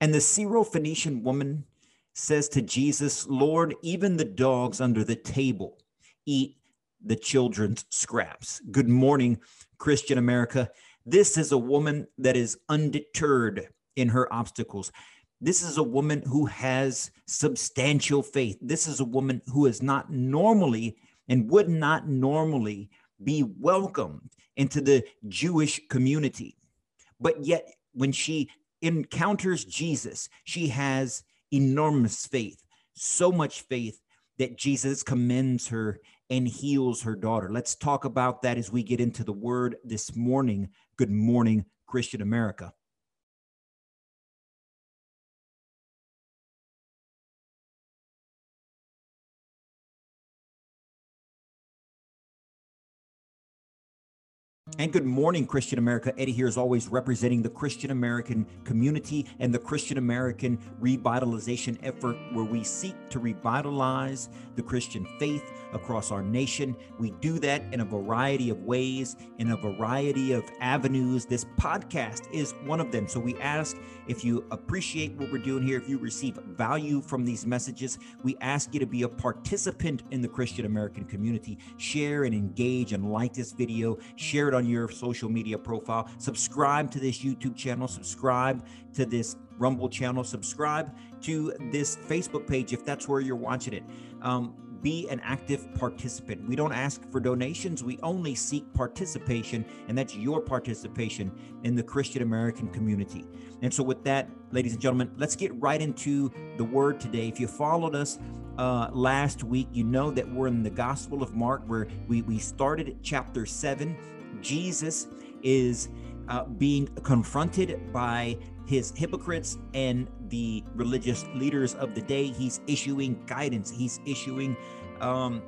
And the Syrophoenician woman says to Jesus, "Lord, even the dogs under the table eat the children's scraps." Good morning, Christian America. This is a woman that is undeterred in her obstacles. This is a woman who has substantial faith. This is a woman who is not normally and would not normally be welcomed into the Jewish community. But yet, when she encounters Jesus, she has enormous faith, so much faith that Jesus commends her and heals her daughter. Let's talk about that as we get into the word this morning. Good morning, Christian America. And good morning, Christian America. Eddie here is always representing the Christian American community and the Christian American revitalization effort, where we seek to revitalize the Christian faith across our nation. We do that in a variety of ways, in a variety of avenues. This podcast is one of them. So we ask if you appreciate what we're doing here, if you receive value from these messages, we ask you to be a participant in the Christian American community. Share and engage and like this video. Share it on your social media profile. Subscribe to this YouTube channel. Subscribe to this Rumble channel. Subscribe to this Facebook page if that's where you're watching it. Be an active participant. We don't ask for donations. We only seek participation, and that's your participation in the Christian American community. And so with that, ladies and gentlemen, let's get right into the word today. If you followed us last week, you know that we're in the Gospel of Mark, where we started at chapter 7. Jesus is being confronted by his hypocrites and the religious leaders of the day. He's issuing guidance. He's issuing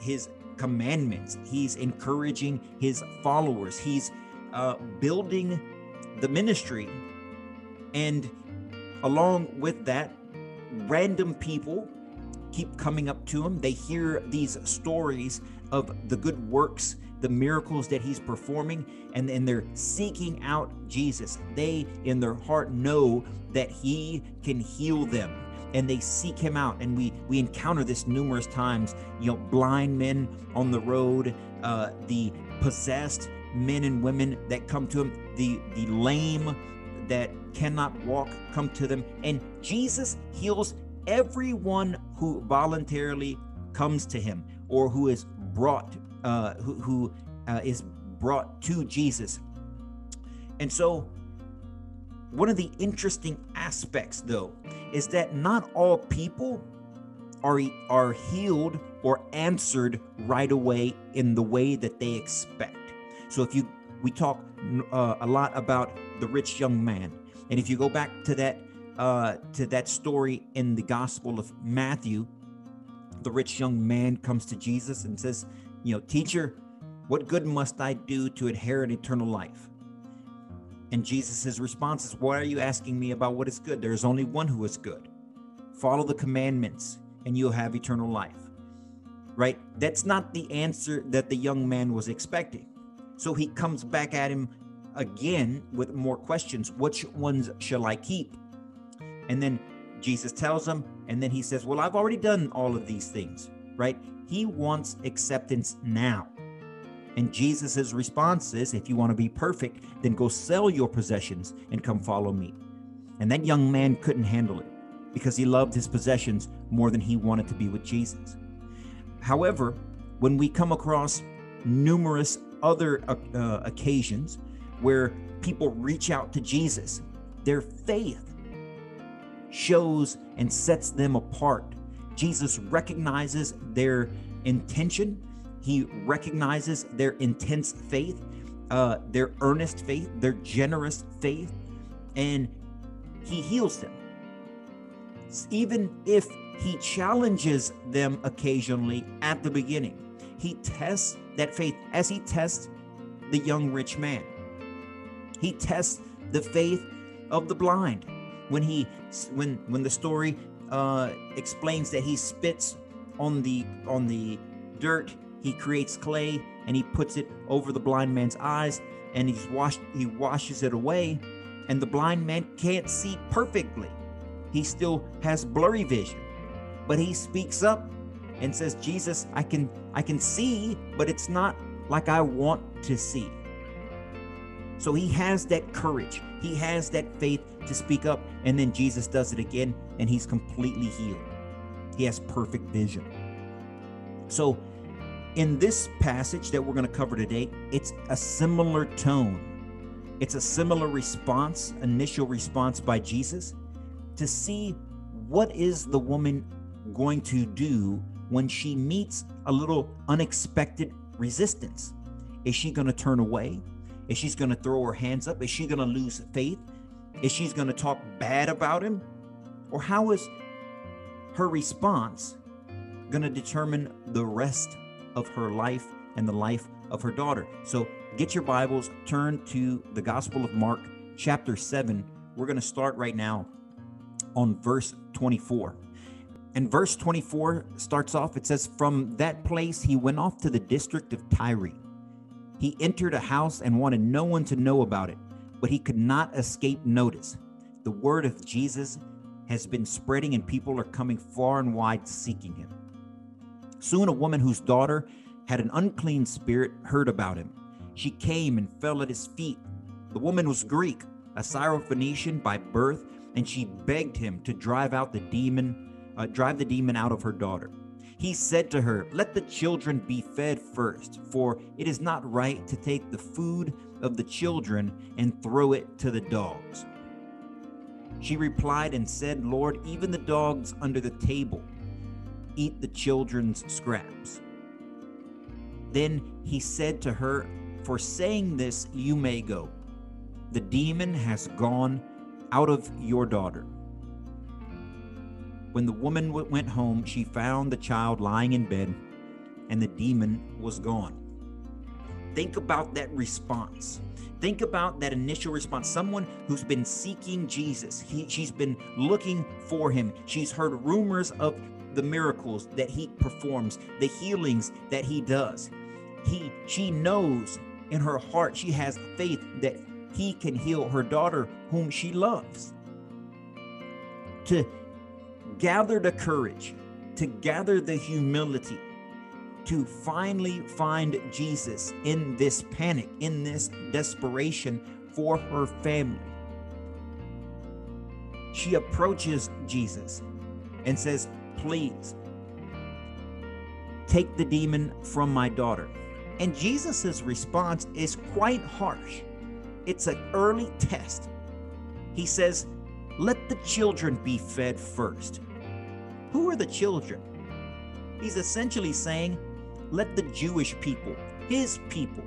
his commandments. He's encouraging his followers. He's building the ministry. And along with that, random people keep coming up to him. They hear these stories of the good works, the miracles that he's performing, and then they're seeking out Jesus. They, in their heart, know that he can heal them, and they seek him out. And we encounter this numerous times. You know, blind men on the road, the possessed men and women that come to him, the lame that cannot walk come to them, and Jesus heals everyone who voluntarily comes to him, or who is brought who is brought to Jesus. And so one of the interesting aspects, though, is that not all people are healed or answered right away in the way that they expect. So if we talk a lot about the rich young man, and if you go back to that story in the Gospel of Matthew, the rich young man comes to Jesus and says, "You know, teacher, what good must I do to inherit eternal life?" And Jesus' response is, "Why are you asking me about what is good? There is only one who is good. Follow the commandments and you'll have eternal life." Right? That's not the answer that the young man was expecting. So he comes back at him again with more questions. Which ones shall I keep? And then Jesus tells him, and then he says, "Well, I've already done all of these things." Right? He wants acceptance now. And Jesus' response is, "If you want to be perfect, then go sell your possessions and come follow me." And that young man couldn't handle it because he loved his possessions more than he wanted to be with Jesus. However, when we come across numerous other occasions where people reach out to Jesus, their faith shows and sets them apart. Jesus recognizes their intention. He recognizes their intense faith, their earnest faith, their generous faith, and he heals them. Even if he challenges them occasionally at the beginning, he tests that faith as he tests the young rich man. He tests the faith of the blind when the story explains that he spits on the dirt, he creates clay, and he puts it over the blind man's eyes, and he washes it away, and the blind man can't see perfectly. He still has blurry vision, but he speaks up and says, Jesus, I can see, but it's not like I want to see. So he has that courage. He has that faith to speak up. And then Jesus does it again, and he's completely healed. He has perfect vision. So in this passage that we're going to cover today, it's a similar tone. It's a similar response, initial response by Jesus, to see what is the woman going to do when she meets a little unexpected resistance. Is she going to turn away? Is she going to throw her hands up? Is she going to lose faith? Is she going to talk bad about him? Or how is her response going to determine the rest of her life and the life of her daughter? So get your Bibles, turn to the Gospel of Mark, chapter 7. We're going to start right now on verse 24. And verse 24 starts off, it says, "From that place he went off to the district of Tyre. He entered a house and wanted no one to know about it, but he could not escape notice." The word of Jesus has been spreading, and people are coming far and wide seeking him. Soon a woman whose daughter had an unclean spirit heard about him. She came and fell at his feet. The woman was Greek, a Syrophoenician by birth, and she begged him to drive the demon out of her daughter. He said to her, "Let the children be fed first, for it is not right to take the food of the children and throw it to the dogs." She replied and said, "Lord, even the dogs under the table eat the children's scraps." Then he said to her, "For saying this, you may go. The demon has gone out of your daughter." When the woman went home, she found the child lying in bed, and the demon was gone. Think about that response. Think about that initial response. Someone who's been seeking Jesus. She's been looking for him. She's heard rumors of the miracles that he performs, the healings that he does. She knows in her heart, she has faith that he can heal her daughter whom she loves. To gather the courage, to gather the humility, to finally find Jesus in this panic, in this desperation for her family. She approaches Jesus and says, "Please, take the demon from my daughter." And Jesus's response is quite harsh. It's an early test. He says, "Let the children be fed first." Who are the children? He's essentially saying, let the Jewish people, his people,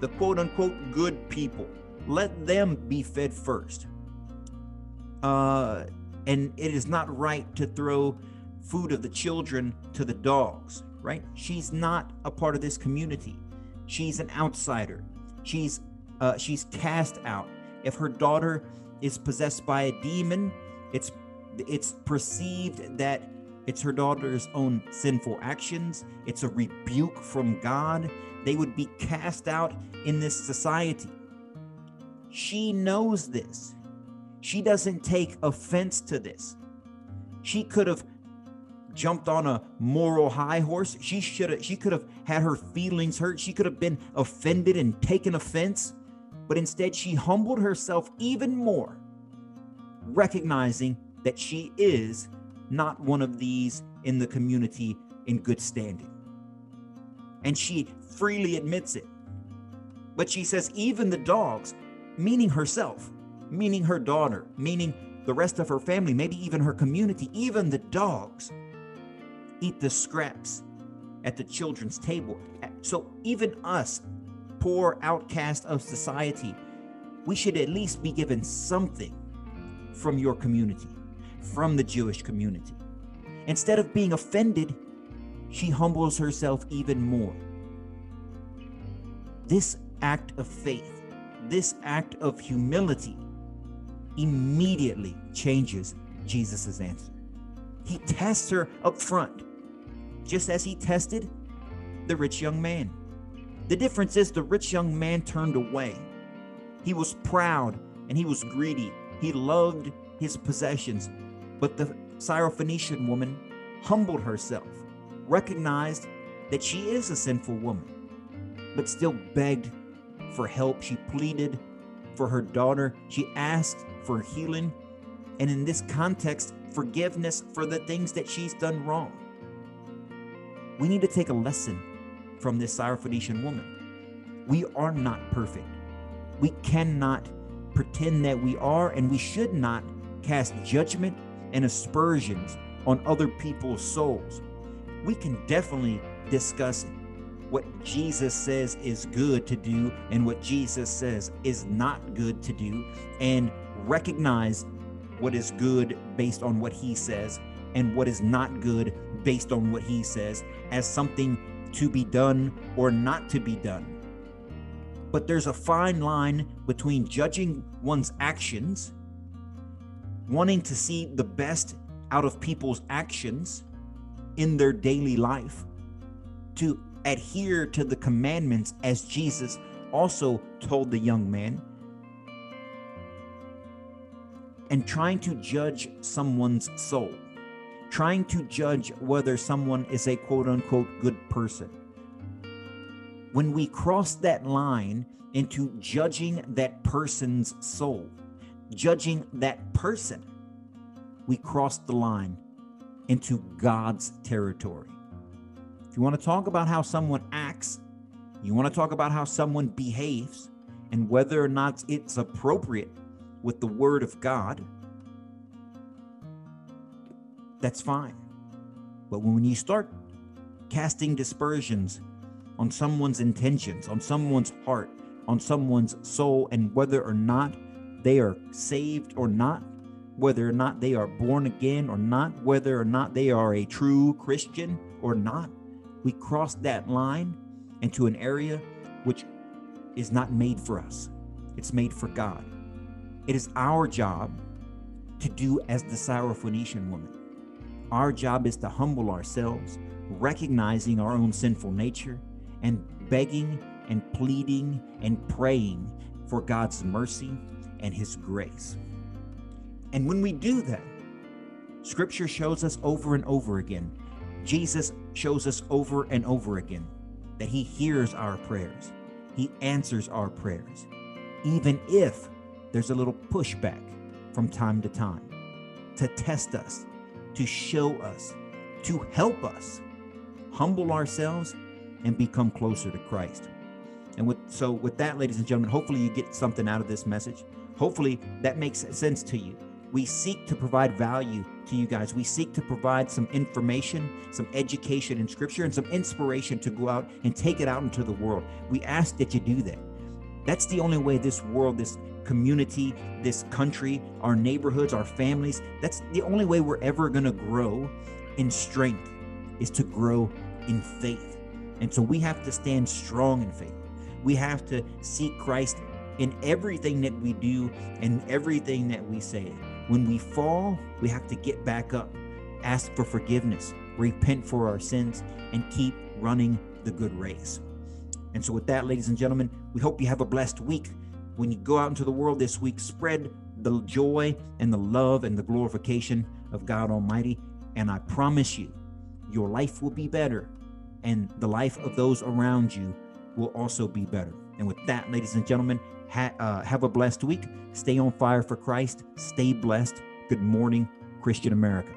the quote-unquote good people, let them be fed first. And it is not right to throw food of the children to the dogs, right? She's not a part of this community. She's an outsider. She's cast out. If her daughter is possessed by a demon, it's perceived that it's her daughter's own sinful actions. It's a rebuke from God. They would be cast out in this society. She knows this. She doesn't take offense to this. She could have jumped on a moral high horse. She could have had her feelings hurt. She could have been offended and taken offense. But instead, she humbled herself even more, recognizing that she is not one of these in the community in good standing. And she freely admits it. But she says, even the dogs, meaning herself, meaning her daughter, meaning the rest of her family, maybe even her community, even the dogs eat the scraps at the children's table. So even us, poor outcast of society, we should at least be given something from your community, from the Jewish community. Instead of being offended, she humbles herself even more. This act of faith, this act of humility immediately changes Jesus's answer. He tests her up front, just as he tested the rich young man. The difference is the rich young man turned away. He was proud and he was greedy. He loved his possessions. But the Syrophoenician woman humbled herself, recognized that she is a sinful woman, but still begged for help. She pleaded for her daughter. She asked for healing, and in this context, forgiveness for the things that she's done wrong. We need to take a lesson from this Syrophoenician woman. We are not perfect. We cannot pretend that we are, and we should not cast judgment and aspersions on other people's souls. We can definitely discuss what Jesus says is good to do and what Jesus says is not good to do, and recognize what is good based on what he says and what is not good based on what he says as something to be done or not to be done. But there's a fine line between judging one's actions, wanting to see the best out of people's actions in their daily life, to adhere to the commandments as Jesus also told the young man, and trying to judge someone's soul, trying to judge whether someone is a quote-unquote good person. When we cross that line into judging that person's soul, judging that person, we cross the line into God's territory. If you want to talk about how someone acts, you want to talk about how someone behaves, and whether or not it's appropriate with the word of God, that's fine. But when you start casting dispersions on someone's intentions, on someone's heart, on someone's soul, and whether or not they are saved or not, whether or not they are born again or not, whether or not they are a true Christian or not, we cross that line into an area which is not made for us. It's made for God. It is our job to do as the Syrophoenician woman. Our job is to humble ourselves, recognizing our own sinful nature and begging and pleading and praying for God's mercy and his grace. And when we do that, Scripture shows us over and over again, Jesus shows us over and over again that he hears our prayers. He answers our prayers, even if there's a little pushback from time to time, to test us, to show us, to help us humble ourselves and become closer to Christ. And with that, ladies and gentlemen, hopefully you get something out of this message. Hopefully that makes sense to you. We seek to provide value to you guys. We seek to provide some information, some education in Scripture, and some inspiration to go out and take it out into the world. We ask that you do that. That's the only way this world, this community, this country, our neighborhoods, our families, that's the only way we're ever going to grow in strength, is to grow in faith. And so we have to stand strong in faith. We have to seek Christ in everything that we do and everything that we say. When we fall, we have to get back up, ask for forgiveness, repent for our sins, and keep running the good race. And so with that, ladies and gentlemen, we hope you have a blessed week. When you go out into the world this week, spread the joy and the love and the glorification of God Almighty. And I promise you, your life will be better, and the life of those around you will also be better. And with that, ladies and gentlemen, have a blessed week. Stay on fire for Christ. Stay blessed. Good morning, Christian America.